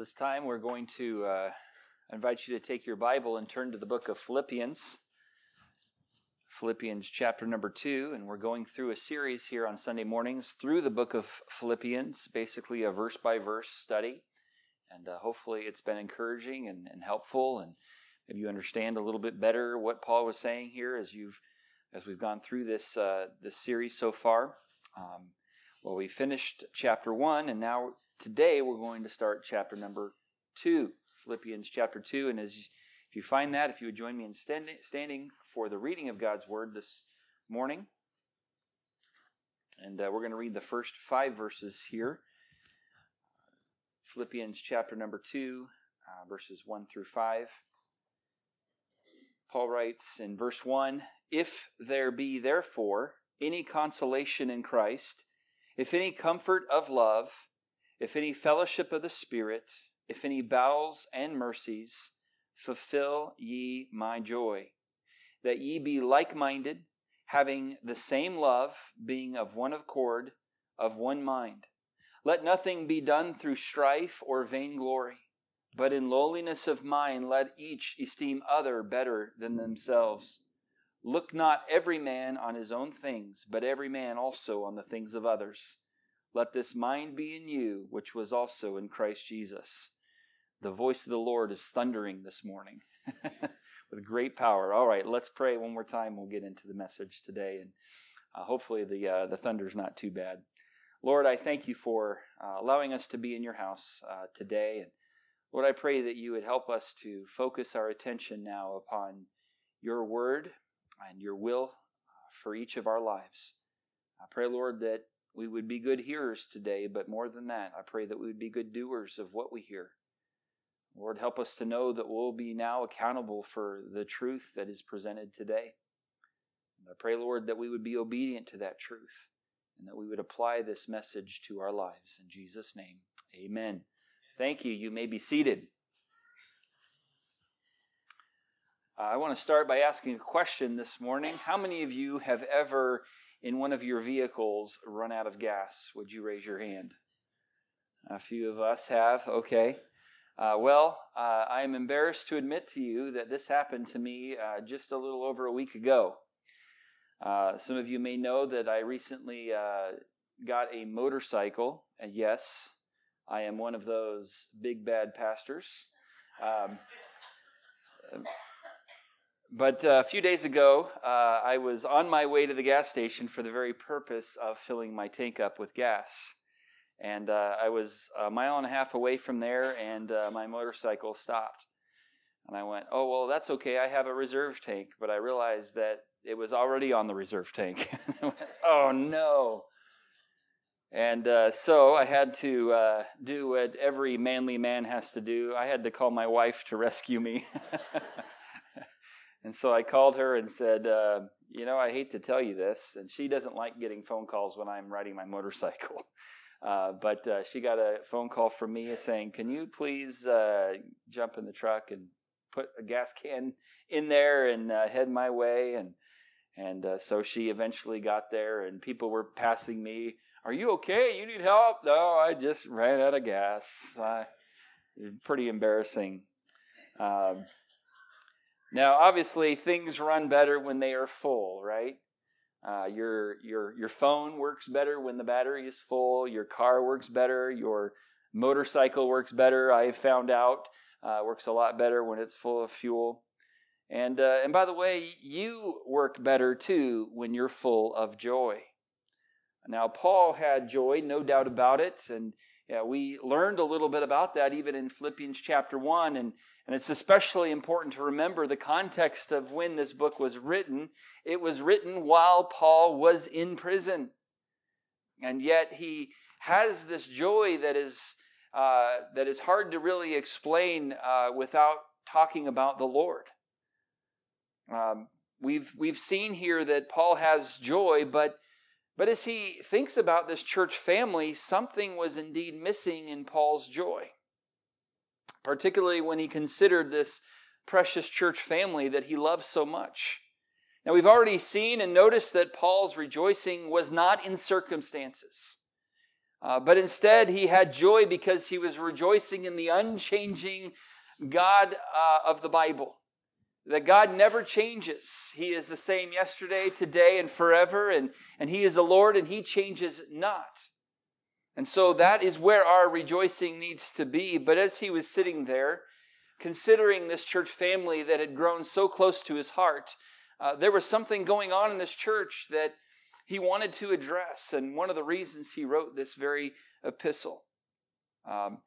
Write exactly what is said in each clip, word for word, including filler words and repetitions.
this time we're going to uh, invite you to take your Bible and turn to the book of Philippians, Philippians chapter number two, and we're going through a series here on Sunday mornings through the book of Philippians, basically a verse-by-verse study, and uh, hopefully it's been encouraging and, and helpful, and maybe you understand a little bit better what Paul was saying here as you've as we've gone through this uh, this series so far. Um, well, we finished chapter one, and now today we're going to start chapter number two, Philippians chapter two. And as you, if you find that, if you would join me in standing, standing for the reading of God's Word this morning. And uh, we're going to read the first five verses here. Philippians chapter number two, uh, verses one through five. Paul writes in verse one, "If there be therefore any consolation in Christ, if any comfort of love, if any fellowship of the Spirit, if any bowels and mercies, fulfill ye my joy, that ye be like-minded, having the same love, being of one accord, of one mind. Let nothing be done through strife or vainglory, but in lowliness of mind let each esteem other better than themselves. Look not every man on his own things, but every man also on the things of others. Let this mind be in you, which was also in Christ Jesus." The voice of the Lord is thundering this morning with great power. All right, let's pray one more time. We'll get into the message today, and uh, hopefully the uh, the thunder's not too bad. Lord, I thank you for uh, allowing us to be in your house uh, today, and Lord, I pray that you would help us to focus our attention now upon your word and your will for each of our lives. I pray, Lord, that we would be good hearers today, but more than that, I pray that we would be good doers of what we hear. Lord, help us to know that we'll be now accountable for the truth that is presented today. And I pray, Lord, that we would be obedient to that truth and that we would apply this message to our lives. In Jesus' name, amen. Thank you. You may be seated. Uh, I want to start by asking a question this morning. How many of you have ever, in one of your vehicles, run out of gas? Would you raise your hand? A few of us have. Okay. Uh, well, uh, I am embarrassed to admit to you that this happened to me uh, just a little over a week ago. Uh, some of you may know that I recently uh, got a motorcycle. And yes, I am one of those big bad pastors. Um, But uh, a few days ago, uh, I was on my way to the gas station for the very purpose of filling my tank up with gas. And uh, I was a mile and a half away from there, and uh, my motorcycle stopped. And I went, oh, well, that's okay. I have a reserve tank. But I realized that it was already on the reserve tank. I went, oh, no. And uh, so I had to uh, do what every manly man has to do. I had to call my wife to rescue me. And so I called her and said, uh, you know, I hate to tell you this. And she doesn't like getting phone calls when I'm riding my motorcycle. Uh, but uh, she got a phone call from me saying, can you please uh, jump in the truck and put a gas can in there and uh, head my way? And and uh, so she eventually got there, and people were passing me. Are you okay? You need help? No, I just ran out of gas. Uh, pretty embarrassing. Um Now, obviously, things run better when they are full, right? Uh, your your your phone works better when the battery is full. Your car works better. Your motorcycle works better. I found out uh, works a lot better when it's full of fuel. And uh, and by the way, you work better too when you're full of joy. Now, Paul had joy, no doubt about it, and yeah, we learned a little bit about that even in Philippians chapter one, and. And it's especially important to remember the context of when this book was written. It was written while Paul was in prison. And yet he has this joy that is uh, that is hard to really explain uh, without talking about the Lord. Um, we've we've seen here that Paul has joy, but but as he thinks about this church family, something was indeed missing in Paul's joy. Particularly when he considered this precious church family that he loved so much. Now, we've already seen and noticed that Paul's rejoicing was not in circumstances. Uh, but instead, he had joy because he was rejoicing in the unchanging God uh, of the Bible. That God never changes. He is the same yesterday, today, and forever. And, and he is the Lord, and he changes not. And so that is where our rejoicing needs to be. But as he was sitting there, considering this church family that had grown so close to his heart, uh, there was something going on in this church that he wanted to address, and one of the reasons he wrote this very epistle. Um,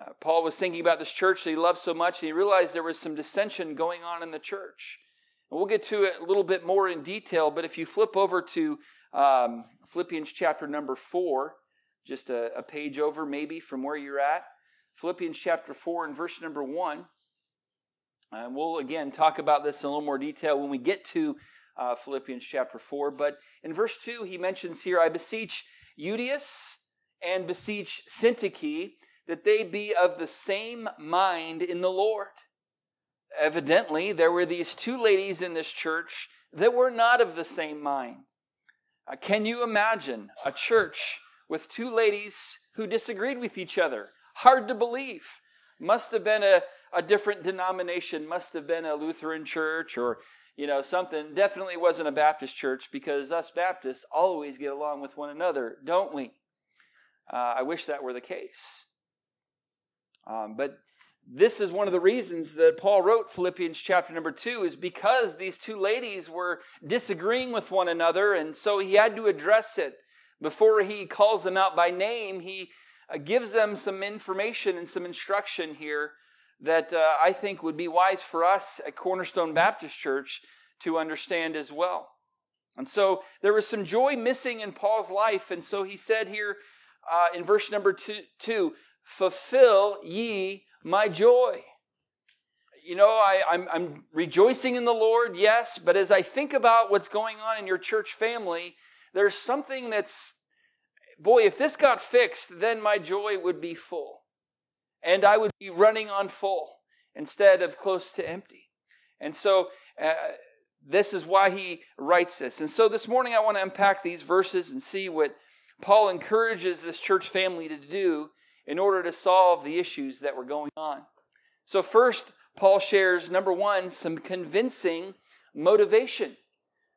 uh, Paul was thinking about this church that he loved so much, and he realized there was some dissension going on in the church. And we'll get to it a little bit more in detail, but if you flip over to um, Philippians chapter number four, just a, a page over maybe from where you're at, Philippians chapter four and verse number one, and we'll again talk about this in a little more detail when we get to Uh, Philippians chapter four, but in verse two, he mentions here, I beseech Eudeus and beseech Syntyche that they be of the same mind in the Lord. Evidently, there were these two ladies in this church that were not of the same mind. Uh, can you imagine a church with two ladies who disagreed with each other? Hard to believe. Must have been a, a different denomination, must have been a Lutheran church or You know, something definitely wasn't a Baptist church, because us Baptists always get along with one another, don't we? Uh, I wish that were the case. Um, but this is one of the reasons that Paul wrote Philippians chapter number two, is because these two ladies were disagreeing with one another, and so he had to address it. Before he calls them out by name, he uh, gives them some information and some instruction here that uh, I think would be wise for us at Cornerstone Baptist Church to understand as well. And so there was some joy missing in Paul's life, and so he said here uh, in verse number two, two, fulfill ye my joy. You know, I, I'm, I'm rejoicing in the Lord, yes, but as I think about what's going on in your church family, there's something that's, boy, if this got fixed, then my joy would be full. And I would be running on full instead of close to empty. And so uh, this is why he writes this. And so this morning I want to unpack these verses and see what Paul encourages this church family to do in order to solve the issues that were going on. So first, Paul shares, number one, some convincing motivation.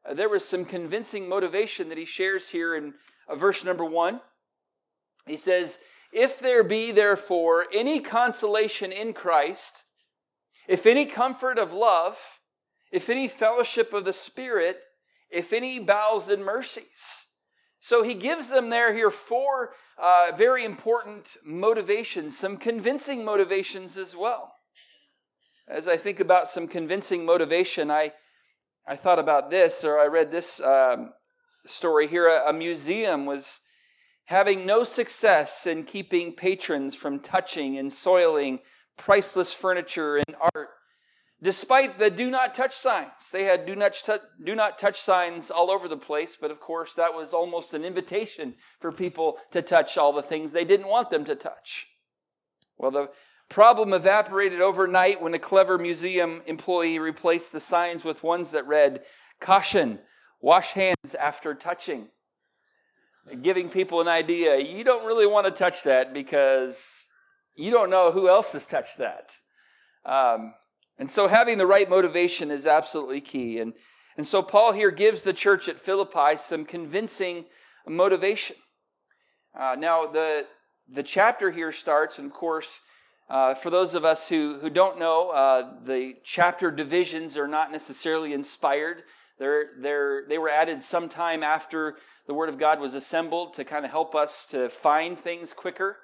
Uh, there was some convincing motivation that he shares here in uh, verse number one. He says, if there be, therefore, any consolation in Christ, if any comfort of love, if any fellowship of the Spirit, if any bowels and mercies. So he gives them there here four uh, very important motivations, some convincing motivations as well. As I think about some convincing motivation, I, I thought about this, or I read this um, story here. A, a museum was having no success in keeping patrons from touching and soiling priceless furniture and art, despite the do not touch signs. They had do not touch, do not touch signs all over the place, but of course that was almost an invitation for people to touch all the things they didn't want them to touch. Well, the problem evaporated overnight when a clever museum employee replaced the signs with ones that read, "Caution, wash hands after touching." Giving people an idea, you don't really want to touch that because you don't know who else has touched that. Um, and so having the right motivation is absolutely key. And, and so Paul here gives the church at Philippi some convincing motivation. Uh, now, the the chapter here starts, and of course, uh, for those of us who, who don't know, uh, the chapter divisions are not necessarily inspired. They're, they're, they were added sometime after the Word of God was assembled to kind of help us to find things quicker.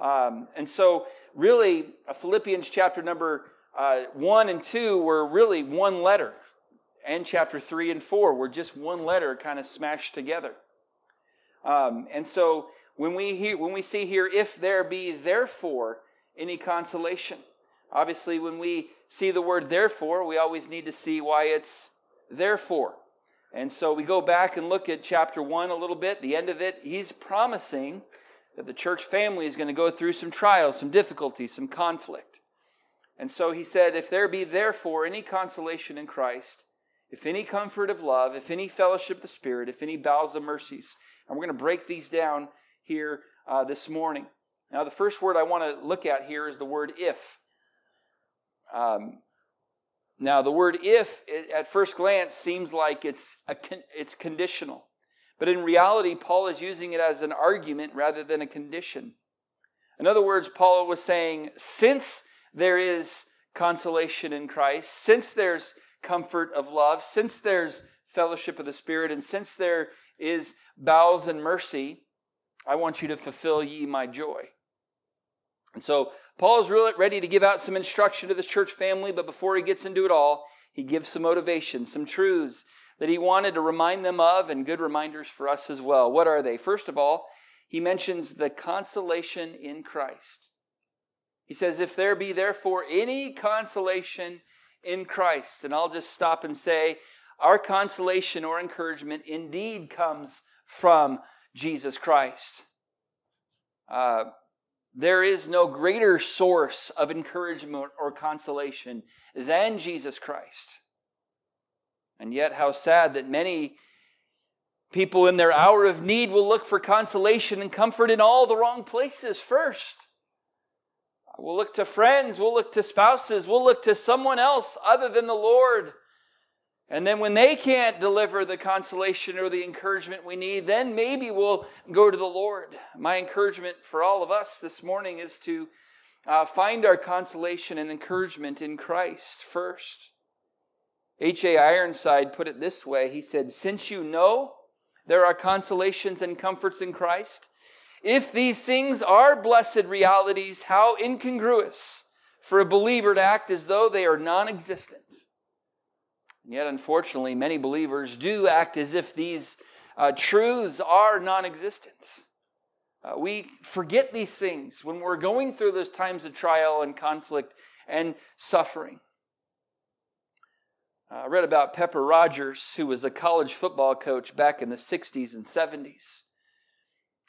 Um, and so really, Philippians chapter number uh, one and two were really one letter. And chapter three and four were just one letter kind of smashed together. Um, and so when we hear, when we see here, if there be therefore any consolation. Obviously, when we see the word therefore, we always need to see why it's therefore. And so we go back and look at chapter one a little bit, the end of it. He's promising that the church family is going to go through some trials, some difficulties, some conflict. And so he said, if there be therefore any consolation in Christ, if any comfort of love, if any fellowship of the Spirit, if any bowels of mercies. And we're going to break these down here uh, this morning. Now, the first word I want to look at here is the word if. Um, now, the word if, it, at first glance, seems like it's a con- it's conditional. But in reality, Paul is using it as an argument rather than a condition. In other words, Paul was saying, since there is consolation in Christ, since there's comfort of love, since there's fellowship of the Spirit, and since there is bowels and mercy, I want you to fulfill ye my joy. And so Paul is really ready to give out some instruction to this church family, but before he gets into it all, he gives some motivation, some truths that he wanted to remind them of, and good reminders for us as well. What are they? First of all, he mentions the consolation in Christ. He says, if there be therefore any consolation in Christ, and I'll just stop and say, our consolation or encouragement indeed comes from Jesus Christ. Uh, there is no greater source of encouragement or consolation than Jesus Christ. And yet, how sad that many people in their hour of need will look for consolation and comfort in all the wrong places first. We'll look to friends, we'll look to spouses, we'll look to someone else other than the Lord. And then when they can't deliver the consolation or the encouragement we need, then maybe we'll go to the Lord. My encouragement for all of us this morning is to uh, find our consolation and encouragement in Christ first. H A Ironside put it this way. He said, since you know there are consolations and comforts in Christ, if these things are blessed realities, how incongruous for a believer to act as though they are non-existent. And yet, unfortunately, many believers do act as if these uh, truths are non-existent. Uh, we forget these things when we're going through those times of trial and conflict and suffering. Uh, I read about Pepper Rogers, who was a college football coach back in the sixties and seventies.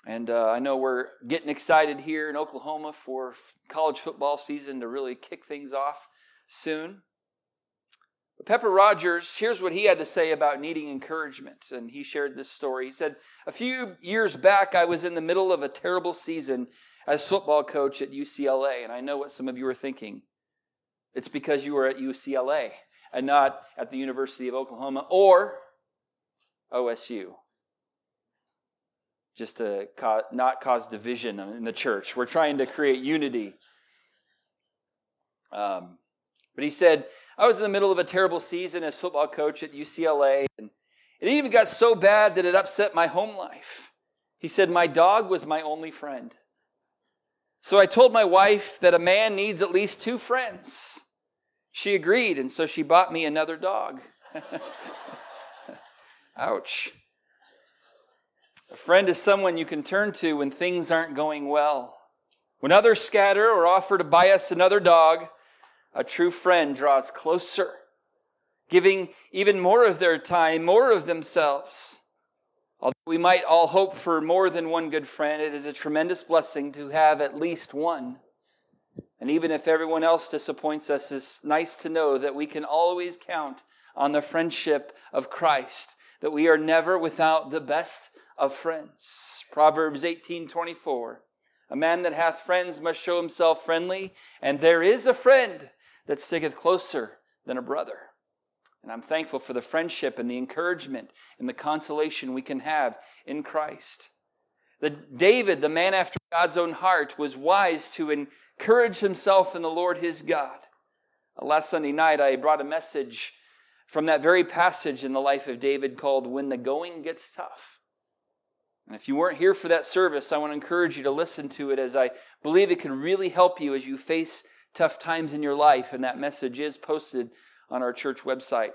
And uh, I know we're getting excited here in Oklahoma for f- college football season to really kick things off soon. But Pepper Rogers, here's what he had to say about needing encouragement. And he shared this story. He said, a few years back, I was in the middle of a terrible season as football coach at U C L A. And I know what some of you are thinking. It's because you were at U C L A and not at the University of Oklahoma or O S U. Just to co- not cause division in the church. We're trying to create unity. Um, but he said, I was in the middle of a terrible season as football coach at U C L A, and it even got so bad that it upset my home life. He said, my dog was my only friend. So I told my wife that a man needs at least two friends. She agreed, and so she bought me another dog. Ouch. A friend is someone you can turn to when things aren't going well. When others scatter or offer to buy us another dog, a true friend draws closer, giving even more of their time, more of themselves. Although we might all hope for more than one good friend, it is a tremendous blessing to have at least one. And even if everyone else disappoints us, it's nice to know that we can always count on the friendship of Christ, that we are never without the best of friends. Proverbs eighteen twenty-four. A man that hath friends must show himself friendly, and there is a friend that sticketh closer than a brother. And I'm thankful for the friendship and the encouragement and the consolation we can have in Christ. The David, the man after God's own heart, was wise to encourage himself in the Lord his God. Last Sunday night, I brought a message from that very passage in the life of David called When the Going Gets Tough. And if you weren't here for that service, I want to encourage you to listen to it, as I believe it can really help you as you face tough times in your life. And that message is posted on our church website.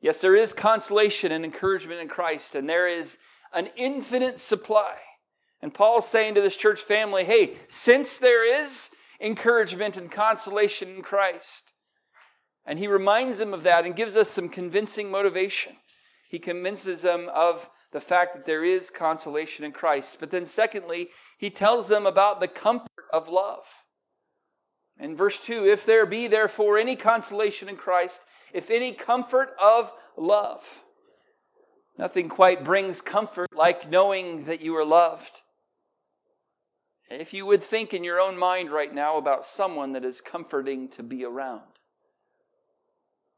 Yes, there is consolation and encouragement in Christ, and there is an infinite supply. And Paul's saying to this church family, hey, since there is encouragement and consolation in Christ, and he reminds them of that and gives us some convincing motivation. He convinces them of the fact that there is consolation in Christ. But then secondly, he tells them about the comfort of love. In verse two, if there be therefore any consolation in Christ, if any comfort of love. Nothing quite brings comfort like knowing that you are loved. And if you would think in your own mind right now about someone that is comforting to be around.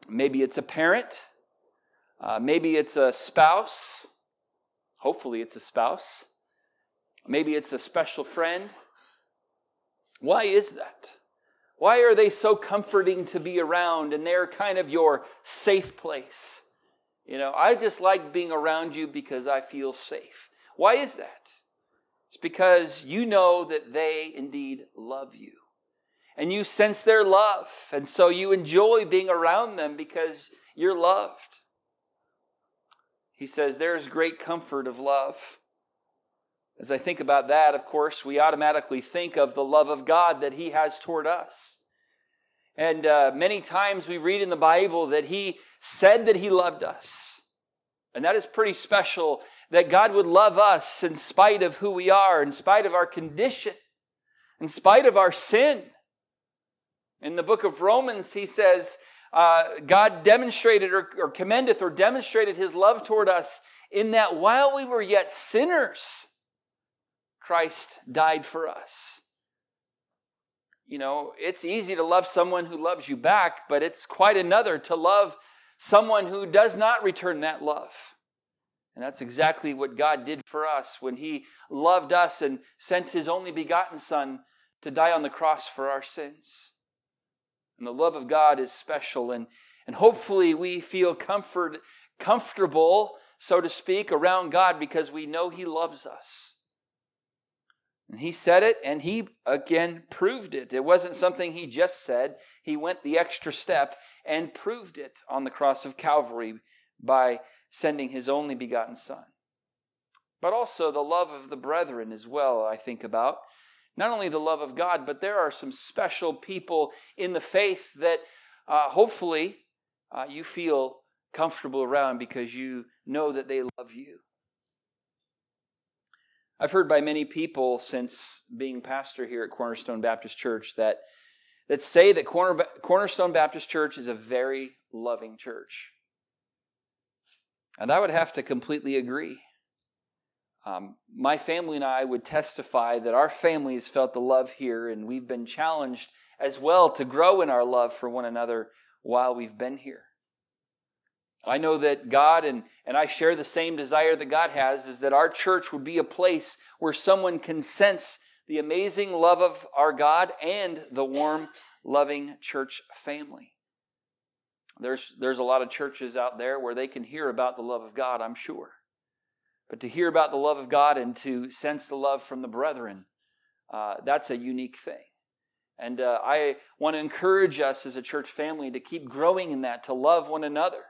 Maybe it's a parent. Uh, maybe it's a spouse. Hopefully it's a spouse. Maybe it's a special friend. Why is that? Why are they so comforting to be around and they're kind of your safe place? You know, I just like being around you because I feel safe. Why is that? It's because you know that they indeed love you. And you sense their love. And so you enjoy being around them because you're loved. He says there's great comfort of love. As I think about that, of course, we automatically think of the love of God that he has toward us. And uh, many times we read in the Bible that he said that he loved us. And that is pretty special, that God would love us in spite of who we are, in spite of our condition, in spite of our sin. In the book of Romans, he says, uh, God demonstrated or, or commendeth or demonstrated his love toward us in that while we were yet sinners, Christ died for us. You know, it's easy to love someone who loves you back, but it's quite another to love someone who does not return that love. And that's exactly what God did for us when he loved us and sent his only begotten Son to die on the cross for our sins. And the love of God is special, and, and hopefully we feel comfort, comfortable, so to speak, around God because we know he loves us. And he said it, and he, again, proved it. It wasn't something he just said. He went the extra step and proved it on the cross of Calvary by sending his only begotten Son. But also the love of the brethren as well, I think about. Not only the love of God, but there are some special people in the faith that uh, hopefully uh, you feel comfortable around because you know that they love you. I've heard by many people since being pastor here at Cornerstone Baptist Church that, that say that Corner, Cornerstone Baptist Church is a very loving church. And I would have to completely agree. Um, my family and I would testify that our families felt the love here, and we've been challenged as well to grow in our love for one another while we've been here. I know that God, and, and I share the same desire that God has, is that our church would be a place where someone can sense the amazing love of our God and the warm, loving church family. There's, there's a lot of churches out there where they can hear about the love of God, I'm sure. But to hear about the love of God and to sense the love from the brethren, uh, that's a unique thing. And uh, I want to encourage us as a church family to keep growing in that, to love one another,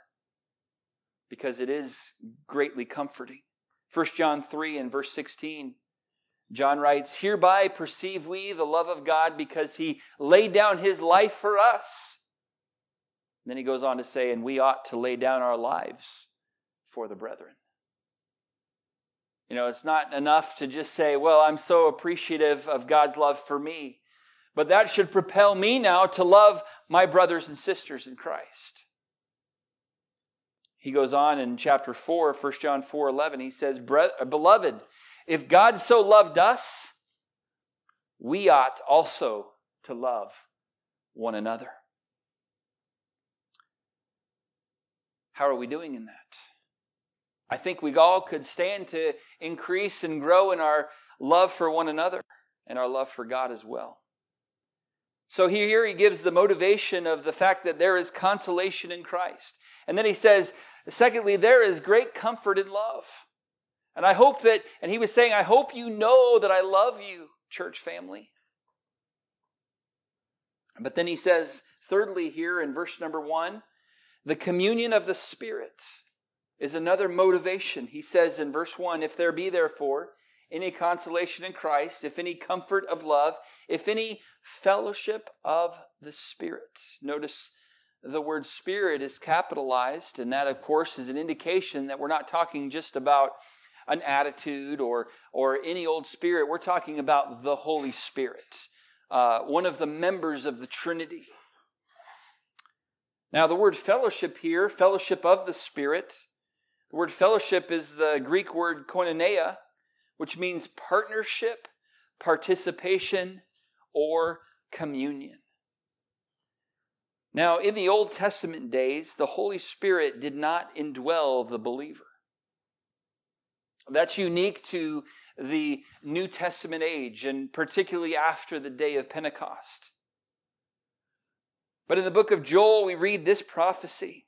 because it is greatly comforting. First John three and verse sixteen, John writes, "Hereby perceive we the love of God because he laid down his life for us." And then he goes on to say, "And we ought to lay down our lives for the brethren." You know, it's not enough to just say, well, I'm so appreciative of God's love for me, but that should propel me now to love my brothers and sisters in Christ. He goes on in chapter four, First John four eleven, he says, "Beloved, if God so loved us, we ought also to love one another." How are we doing in that? I think we all could stand to increase and grow in our love for one another and our love for God as well. So here he gives the motivation of the fact that there is consolation in Christ. And then he says, secondly, there is great comfort in love. And I hope that, and he was saying, I hope you know that I love you, church family. But then he says, thirdly, here in verse number one, the communion of the Spirit is another motivation. He says in verse one, "If there be therefore any consolation in Christ, if any comfort of love, if any fellowship of the Spirit." Notice the word Spirit is capitalized, and that, of course, is an indication that we're not talking just about an attitude or, or any old spirit. We're talking about the Holy Spirit, uh, one of the members of the Trinity. Now, the word fellowship here, fellowship of the Spirit, the word fellowship is the Greek word koinonia, which means partnership, participation, or communion. Now, in the Old Testament days, the Holy Spirit did not indwell the believer. That's unique to the New Testament age, and particularly after the day of Pentecost. But in the book of Joel, we read this prophecy.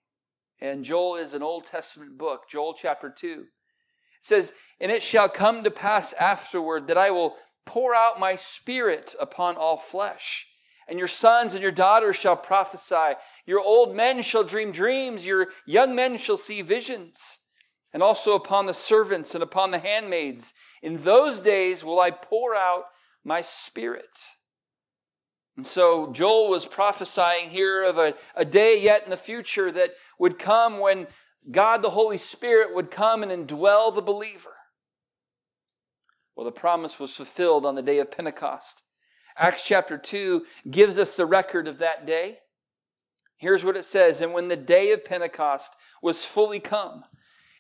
And Joel is an Old Testament book, Joel chapter two. It says, "And it shall come to pass afterward that I will pour out my spirit upon all flesh. And your sons and your daughters shall prophesy. Your old men shall dream dreams. Your young men shall see visions. And also upon the servants and upon the handmaids. In those days will I pour out my spirit." And so Joel was prophesying here of a, a day yet in the future that would come when God the Holy Spirit would come and indwell the believer. Well, the promise was fulfilled on the day of Pentecost. Acts chapter two gives us the record of that day. Here's what it says. "And when the day of Pentecost was fully come,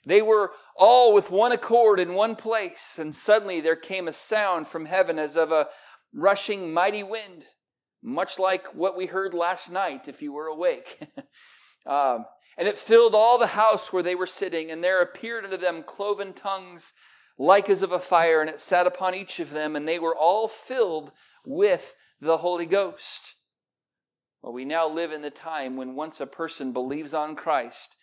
they were all with one accord in one place. And suddenly there came a sound from heaven as of a rushing mighty wind," much like what we heard last night if you were awake. um, "and it filled all the house where they were sitting. And there appeared unto them cloven tongues like as of a fire, and it sat upon each of them. And they were all filled with the Holy Ghost." Well, we now live in the time when once a person believes on Christ,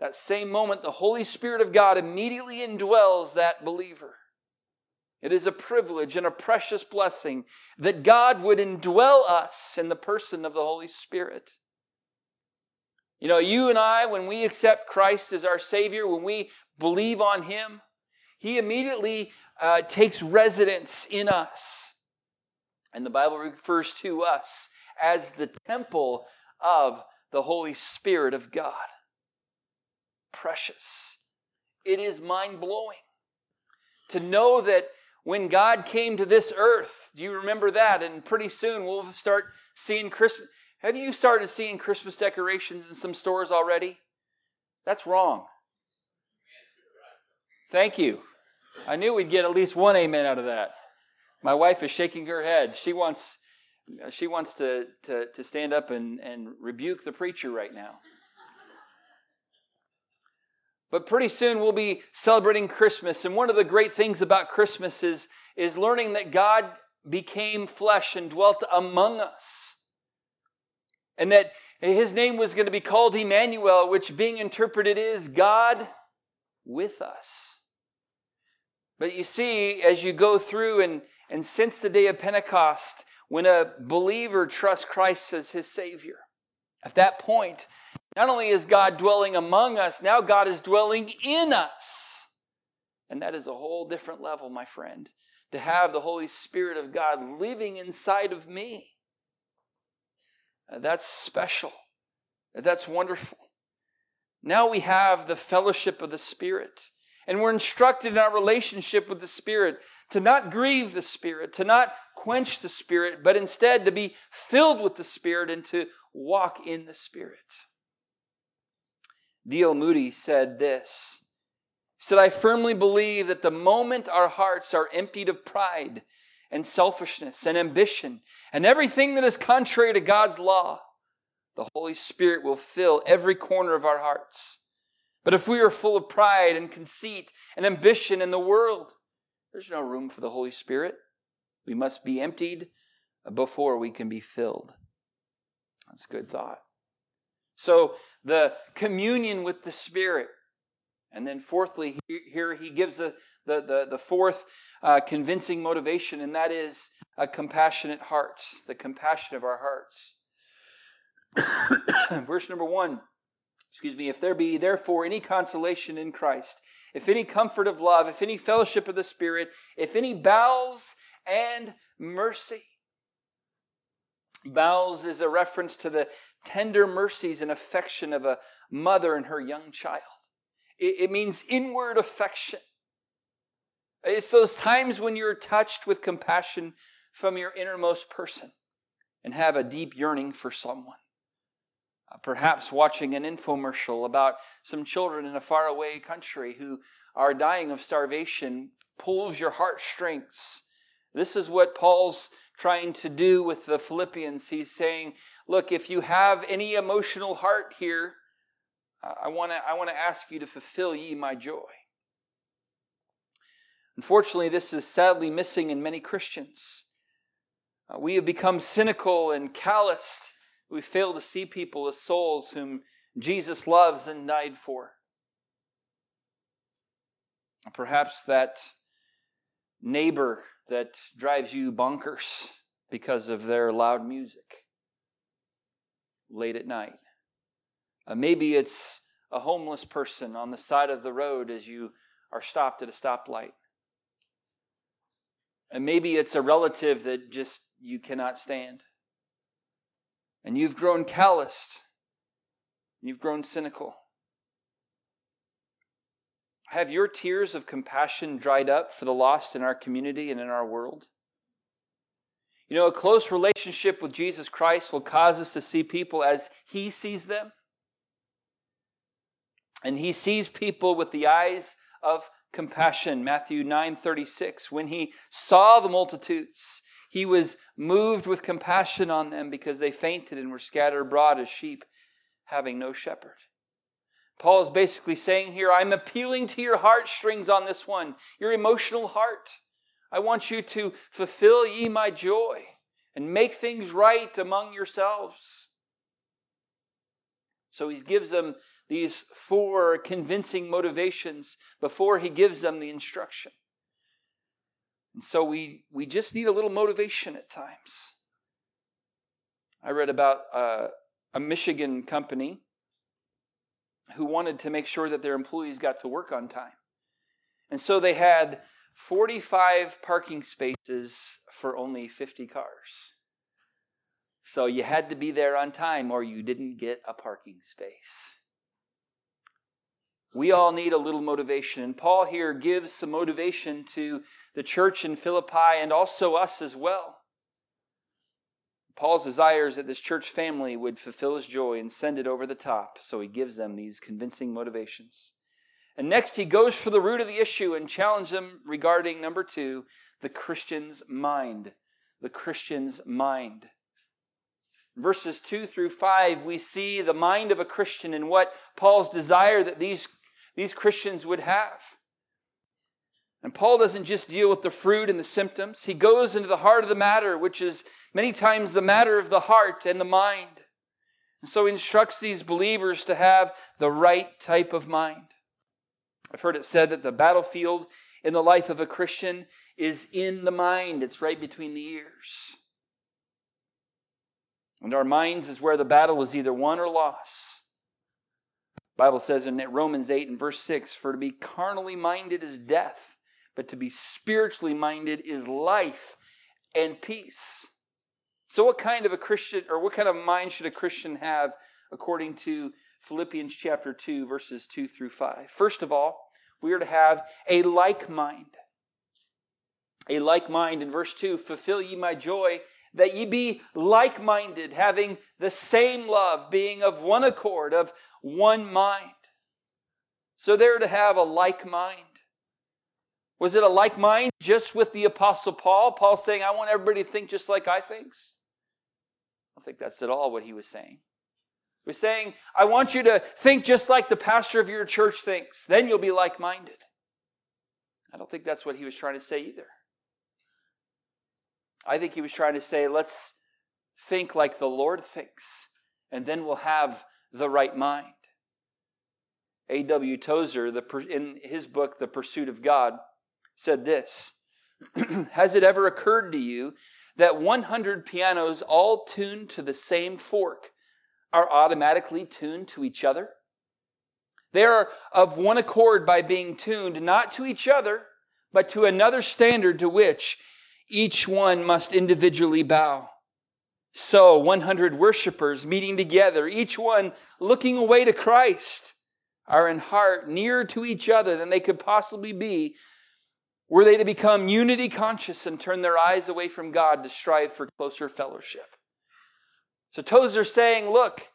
that same moment the Holy Spirit of God immediately indwells that believer. It is a privilege and a precious blessing that God would indwell us in the person of the Holy Spirit. You know, you and I, when we accept Christ as our Savior, when we believe on Him, He immediately uh, takes residence in us. And the Bible refers to us as the temple of the Holy Spirit of God. Precious. It is mind-blowing to know that when God came to this earth, do you remember that? And pretty soon we'll start seeing Christmas. Have you started seeing Christmas decorations in some stores already? That's wrong. Thank you. I knew we'd get at least one amen out of that. My wife is shaking her head. She wants, she wants to, to, to stand up and, and rebuke the preacher right now. But pretty soon we'll be celebrating Christmas. And one of the great things about Christmas is, is learning that God became flesh and dwelt among us. And that His name was going to be called Emmanuel, which being interpreted is God with us. But you see, as you go through and And since the day of Pentecost, when a believer trusts Christ as his Savior, at that point, not only is God dwelling among us, now God is dwelling in us. And that is a whole different level, my friend, to have the Holy Spirit of God living inside of me. That's special. That's wonderful. Now we have the fellowship of the Spirit. And we're instructed in our relationship with the Spirit to not grieve the Spirit, to not quench the Spirit, but instead to be filled with the Spirit and to walk in the Spirit. D L Moody said this. He said, "I firmly believe that the moment our hearts are emptied of pride and selfishness and ambition and everything that is contrary to God's law, the Holy Spirit will fill every corner of our hearts. But if we are full of pride and conceit and ambition in the world, there's no room for the Holy Spirit. We must be emptied before we can be filled." That's a good thought. So the communion with the Spirit. And then fourthly, here he gives a, the, the, the fourth uh, convincing motivation, and that is a compassionate heart, the compassion of our hearts. Verse number one. Excuse me, "If there be therefore any consolation in Christ, if any comfort of love, if any fellowship of the Spirit, if any bowels and mercy." Bowels is a reference to the tender mercies and affection of a mother and her young child. It, it means inward affection. It's those times when you're touched with compassion from your innermost person and have a deep yearning for someone. Perhaps watching an infomercial about some children in a faraway country who are dying of starvation pulls your heartstrings This is what Paul's trying to do with the Philippians. He's saying, look, if you have any emotional heart here, I want to I want to ask you to fulfill ye my joy. Unfortunately, this is sadly missing in many Christians. Uh, we have become cynical and calloused. We fail to see people as souls whom Jesus loves and died for. Perhaps that neighbor that drives you bonkers because of their loud music late at night. Uh, maybe it's a homeless person on the side of the road as you are stopped at a stoplight. And maybe it's a relative that just you cannot stand. And you've grown calloused. You've grown cynical. Have your tears of compassion dried up for the lost in our community and in our world? You know, a close relationship with Jesus Christ will cause us to see people as He sees them. And He sees people with the eyes of compassion. Matthew nine thirty-six, when He saw the multitudes, He was moved with compassion on them because they fainted and were scattered abroad as sheep having no shepherd. Paul is basically saying here, I'm appealing to your heartstrings on this one, your emotional heart. I want you to fulfill ye my joy and make things right among yourselves. So he gives them these four convincing motivations before he gives them the instruction. And so we, we just need a little motivation at times. I read about uh, a Michigan company who wanted to make sure that their employees got to work on time. And so they had forty-five parking spaces for only fifty cars. So you had to be there on time or you didn't get a parking space. We all need a little motivation. And Paul here gives some motivation to the church in Philippi and also us as well. Paul's desire is that this church family would fulfill his joy and send it over the top. So he gives them these convincing motivations. And next he goes for the root of the issue and challenges them regarding number two, the Christian's mind. The Christian's mind. Verses two through five, we see the mind of a Christian and what Paul's desire that these, these Christians would have. And Paul doesn't just deal with the fruit and the symptoms. He goes into the heart of the matter, which is many times the matter of the heart and the mind. And so he instructs these believers to have the right type of mind. I've heard it said that the battlefield in the life of a Christian is in the mind. It's right between the ears. And our minds is where the battle is either won or lost. The Bible says in Romans eight and verse six, for to be carnally minded is death, but to be spiritually minded is life and peace. So what kind of a Christian, or what kind of mind should a Christian have according to Philippians chapter two, verses two through five? First of all, we are to have a like mind. A like mind in verse two, fulfill ye my joy, that ye be like-minded, having the same love, being of one accord, of one mind. So they're to have a like mind. Was it a like mind just with the Apostle Paul? Paul saying, I want everybody to think just like I think. I don't think that's at all what he was saying. He was saying, I want you to think just like the pastor of your church thinks. Then you'll be like-minded. I don't think that's what he was trying to say either. I think he was trying to say, let's think like the Lord thinks, and then we'll have the right mind. A W Tozer, the, in his book, The Pursuit of God, said this, has it ever occurred to you that one hundred pianos all tuned to the same fork are automatically tuned to each other? They are of one accord by being tuned not to each other, but to another standard to which each one must individually bow. So, one hundred worshipers meeting together, each one looking away to Christ, are in heart nearer to each other than they could possibly be, were they to become unity conscious and turn their eyes away from God to strive for closer fellowship. So, Tozer saying, look,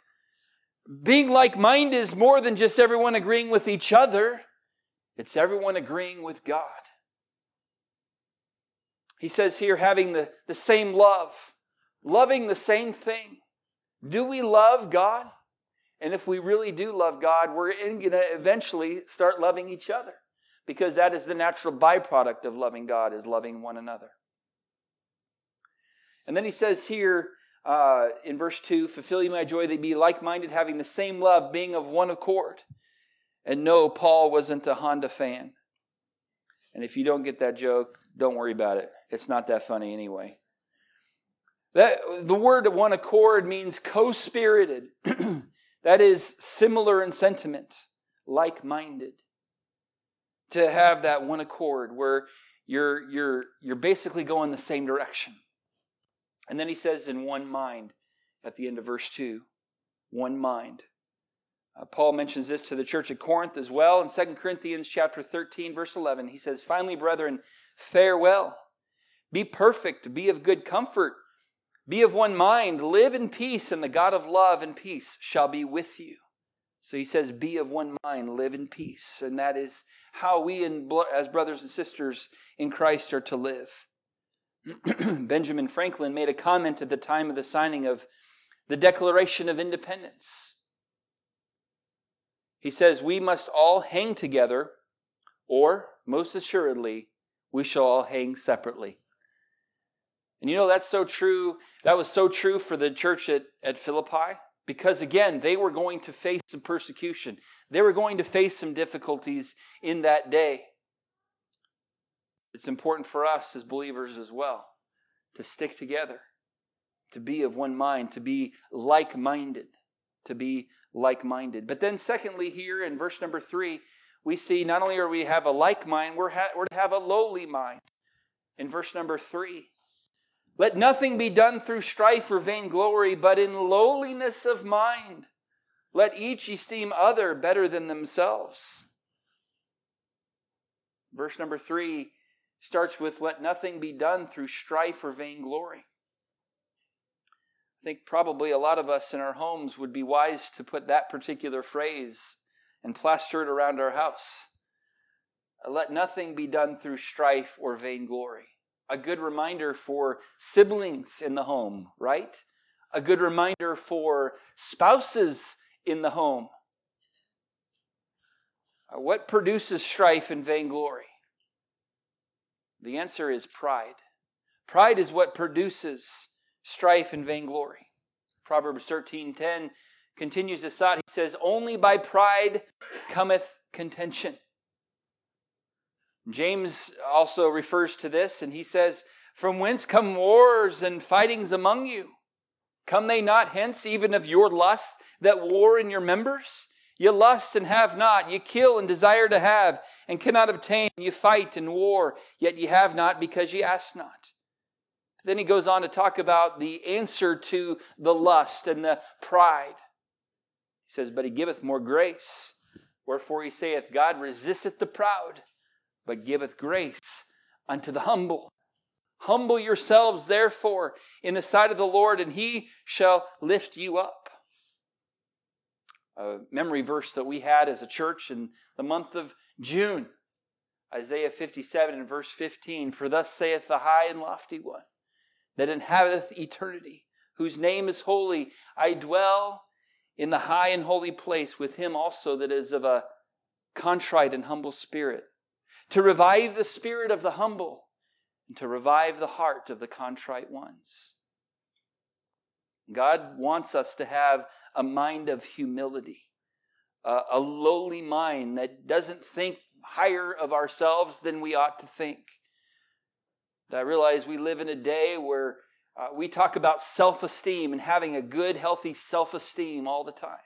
being like-minded is more than just everyone agreeing with each other. It's everyone agreeing with God. He says here, having the, the same love, loving the same thing. Do we love God? And if we really do love God, we're going to eventually start loving each other, because that is the natural byproduct of loving God, is loving one another. And then he says here uh, in verse two, fulfill ye my joy, that ye be like-minded, having the same love, being of one accord. And no, Paul wasn't a Honda fan. And if you don't get that joke, don't worry about it. It's not that funny anyway. That, the word one accord means co-spirited. That is similar in sentiment, like-minded. To have that one accord where you're, you're, you're basically going the same direction. And then he says in one mind at the end of verse two, one mind. Uh, Paul mentions this to the church at Corinth as well. In Second Corinthians chapter thirteen, verse eleven, he says, finally, brethren, farewell. Be perfect, be of good comfort, be of one mind, live in peace, and the God of love and peace shall be with you. So he says, be of one mind, live in peace. And that is how we in, as brothers and sisters in Christ are to live. Benjamin Franklin made a comment at the time of the signing of the Declaration of Independence. He says, we must all hang together, or most assuredly, we shall all hang separately. And you know, that's so true. That was so true for the church at, at Philippi, because again, they were going to face some persecution. They were going to face some difficulties in that day. It's important for us as believers as well to stick together, to be of one mind, to be like-minded, to be like-minded. But then secondly, here in verse number three, we see not only are we have a like mind, we're, ha- we're to have a lowly mind. In verse number three, let nothing be done through strife or vainglory, but in lowliness of mind, let each esteem other better than themselves. Verse number three starts with, let nothing be done through strife or vainglory. I think probably a lot of us in our homes would be wise to put that particular phrase and plaster it around our house. Let nothing be done through strife or vainglory. A good reminder for siblings in the home, right? A good reminder for spouses in the home. What produces strife and vainglory? The answer is pride. Pride is what produces strife and vainglory. Proverbs thirteen ten continues this thought. He says, only by pride cometh contention. James also refers to this, and he says, from whence come wars and fightings among you? Come they not hence, even of your lust that war in your members? You lust and have not, you kill and desire to have, and cannot obtain, you fight and war, yet ye have not because ye ask not. Then he goes on to talk about the answer to the lust and the pride. He says, but he giveth more grace. Wherefore he saith, God resisteth the proud, but giveth grace unto the humble. Humble yourselves, therefore, in the sight of the Lord, and he shall lift you up. A memory verse that we had as a church in the month of June, Isaiah fifty-seven and verse fifteen, for thus saith the high and lofty one that inhabiteth eternity, whose name is holy. I dwell in the high and holy place with him also that is of a contrite and humble spirit, to revive the spirit of the humble and to revive the heart of the contrite ones. God wants us to have a mind of humility, uh, a lowly mind that doesn't think higher of ourselves than we ought to think. And I realize we live in a day where uh, we talk about self-esteem and having a good, healthy self-esteem all the time.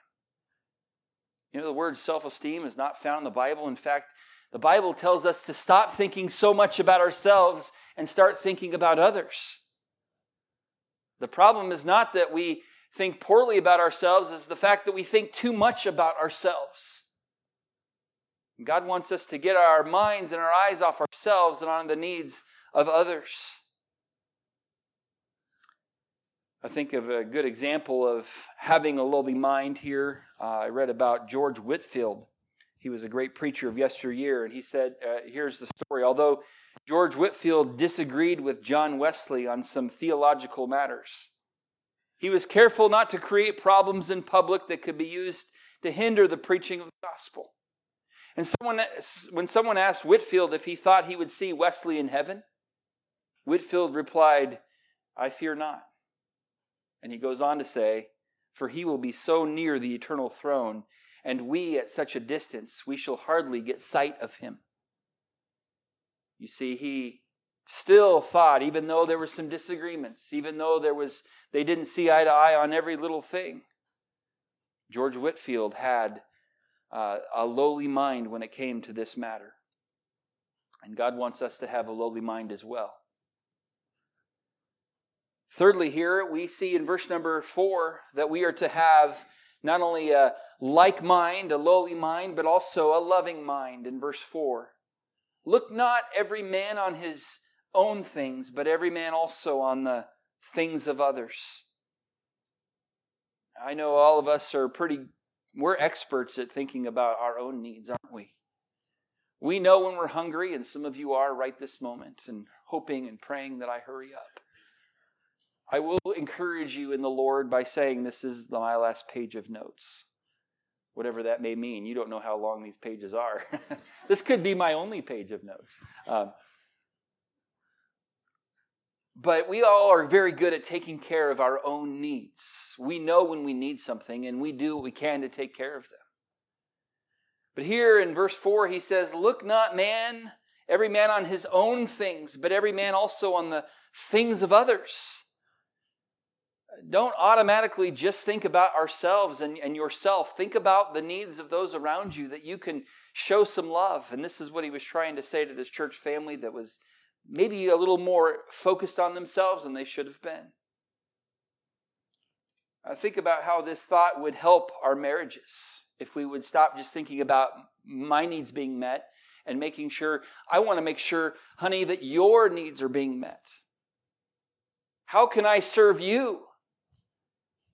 You know, the word self-esteem is not found in the Bible. In fact, the Bible tells us to stop thinking so much about ourselves and start thinking about others. The problem is not that we think poorly about ourselves, is the fact that we think too much about ourselves. God wants us to get our minds and our eyes off ourselves and on the needs of others. I think of a good example of having a lowly mind here. Uh, I read about George Whitefield. He was a great preacher of yesteryear, and he said, uh, here's the story. Although George Whitefield disagreed with John Wesley on some theological matters. He was careful not to create problems in public that could be used to hinder the preaching of the gospel. And someone, when someone asked Whitefield if he thought he would see Wesley in heaven, Whitefield replied, "I fear not." And he goes on to say, "For he will be so near the eternal throne, and we at such a distance, we shall hardly get sight of him." You see, he still thought, even though there were some disagreements, even though there was, they didn't see eye to eye on every little thing, George Whitefield had uh, a lowly mind when it came to this matter. And God wants us to have a lowly mind as well. Thirdly, here we see in verse number four that we are to have not only a like mind, a lowly mind, but also a loving mind in verse four. Look not every man on his own things, but every man also on the things of others. I know all of us are pretty, we're experts at thinking about our own needs, aren't we? We know when we're hungry, and some of you are right this moment, and hoping and praying that I hurry up. I will encourage you in the Lord by saying this is my last page of notes. Whatever that may mean. You don't know how long these pages are. This could be my only page of notes. Um, but we all are very good at taking care of our own needs. We know when we need something, and we do what we can to take care of them. But here in verse four, he says, "Look not man, every man on his own things, but every man also on the things of others." Don't automatically just think about ourselves and, and yourself. Think about the needs of those around you that you can show some love. And this is what he was trying to say to this church family that was maybe a little more focused on themselves than they should have been. I think about how this thought would help our marriages if we would stop just thinking about my needs being met and making sure, I want to make sure, honey, that your needs are being met. How can I serve you?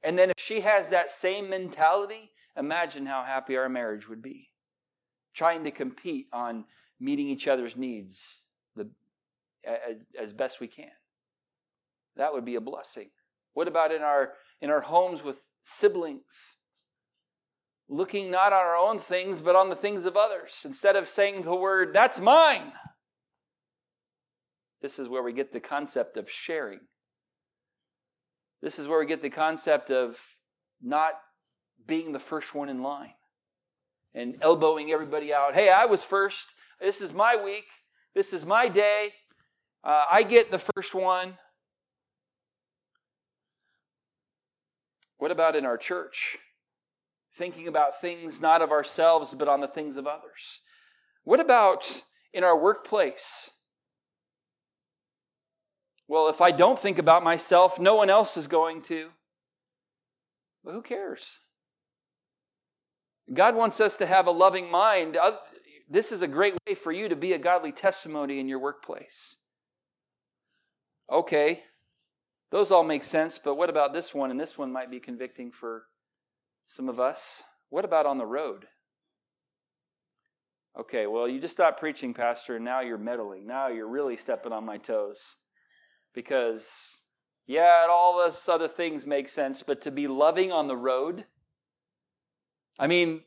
And then if she has that same mentality, imagine how happy our marriage would be. Trying to compete on meeting each other's needs the, as, as best we can. That would be a blessing. What about in our, in our homes with siblings? Looking not on our own things, but on the things of others. Instead of saying the word, "That's mine." This is where we get the concept of sharing. This is where we get the concept of not being the first one in line and elbowing everybody out. Hey, I was first. This is my week. This is my day. Uh, I get the first one. What about in our church? Thinking about things not of ourselves, but on the things of others. What about in our workplace? Well, if I don't think about myself, no one else is going to. Well, who cares? God wants us to have a loving mind. This is a great way for you to be a godly testimony in your workplace. Okay, those all make sense, but what about this one? And this one might be convicting for some of us. What about on the road? Okay, well, you just stopped preaching, Pastor, and now you're meddling. Now you're really stepping on my toes. Because, yeah, all those other things make sense, but to be loving on the road, I mean,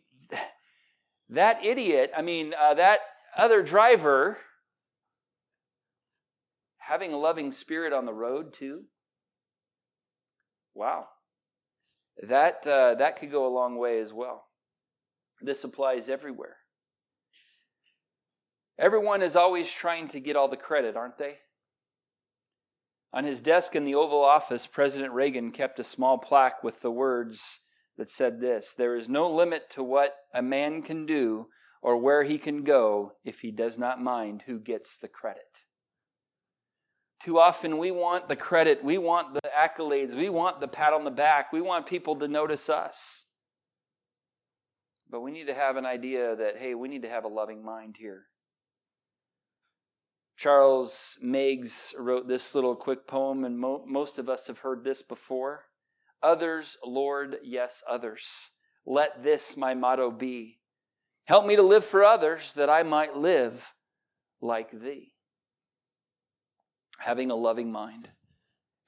that idiot, I mean, uh, that other driver, having a loving spirit on the road too, wow, that uh, that could go a long way as well. This applies everywhere. Everyone is always trying to get all the credit, aren't they? On his desk in the Oval Office, President Reagan kept a small plaque with the words that said this, "There is no limit to what a man can do or where he can go if he does not mind who gets the credit." Too often we want the credit, we want the accolades, we want the pat on the back, we want people to notice us. But we need to have an idea that, hey, we need to have a loving mind here. Charles Meggs wrote this little quick poem, and mo- most of us have heard this before. "Others, Lord, yes, others. Let this my motto be. Help me to live for others that I might live like thee." having a loving mind.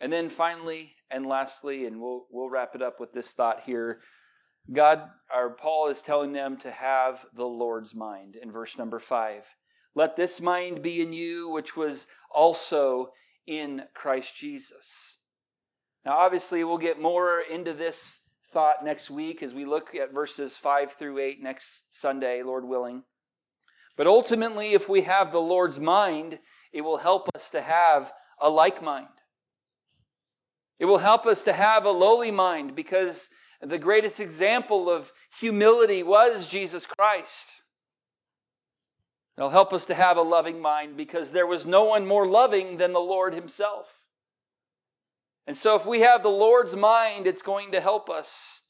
And then finally and lastly, and we'll we'll wrap it up with this thought here, God, or Paul is telling them to have the Lord's mind in verse number five. Let this mind be in you, which was also in Christ Jesus. Now, obviously, we'll get more into this thought next week as we look at verses five through eight next Sunday, Lord willing. But ultimately, if we have the Lord's mind, it will help us to have a like mind. It will help us to have a lowly mind, because the greatest example of humility was Jesus Christ. It'll help us to have a loving mind, because there was no one more loving than the Lord himself. And so if we have the Lord's mind, it's going to help us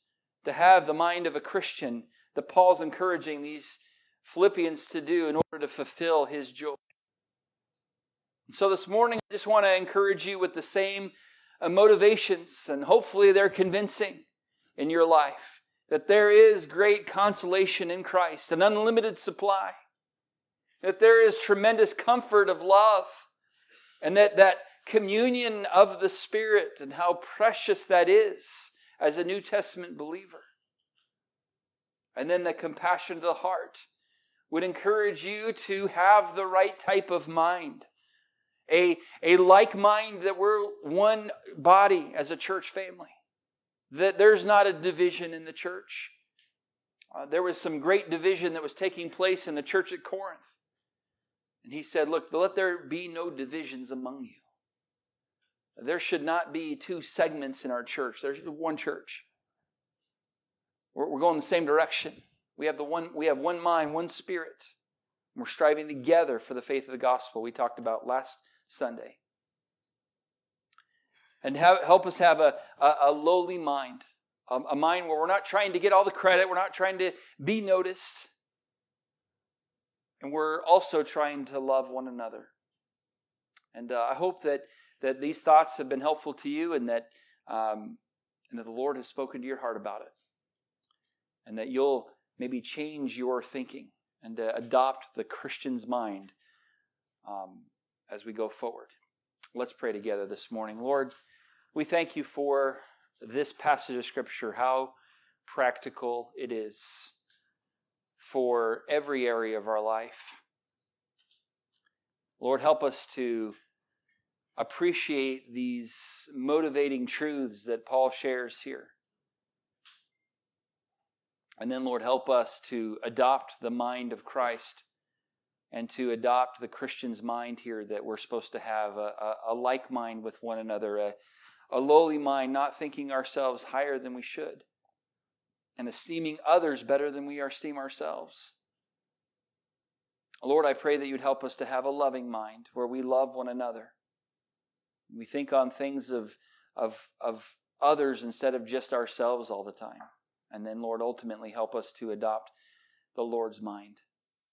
to have the mind of a Christian that Paul's encouraging these Philippians to do in order to fulfill his joy. And so this morning, I just want to encourage you with the same motivations, and hopefully they're convincing in your life, that there is great consolation in Christ, an unlimited supply, that there is tremendous comfort of love, and that that communion of the Spirit, and how precious that is as a New Testament believer. And then the compassion of the heart would encourage you to have the right type of mind, a, a like mind, that we're one body as a church family, that there's not a division in the church. Uh, there was some great division that was taking place in the church at Corinth. And he said, look, let there be no divisions among you. There should not be two segments in our church. There's one church. We're, we're going the same direction. We have the one. We have one mind, one spirit. We're striving together for the faith of the gospel we talked about last Sunday. And have, help us have a, a, a lowly mind, a, a mind where we're not trying to get all the credit. We're not trying to be noticed. And we're also trying to love one another. And uh, I hope that, that these thoughts have been helpful to you, and that, um, and that the Lord has spoken to your heart about it. And that you'll maybe change your thinking and uh, adopt the Christian's mind um, as we go forward. Let's pray together this morning. Lord, we thank you for this passage of Scripture, how practical it is for every area of our life. Lord, help us to appreciate these motivating truths that Paul shares here. And then, Lord, help us to adopt the mind of Christ, and to adopt the Christian's mind here, that we're supposed to have a, a, a like mind with one another, a, a lowly mind, not thinking ourselves higher than we should, and esteeming others better than we esteem ourselves. Lord, I pray that you'd help us to have a loving mind, where we love one another. We think on things of, of, of others instead of just ourselves all the time. And then, Lord, ultimately help us to adopt the Lord's mind.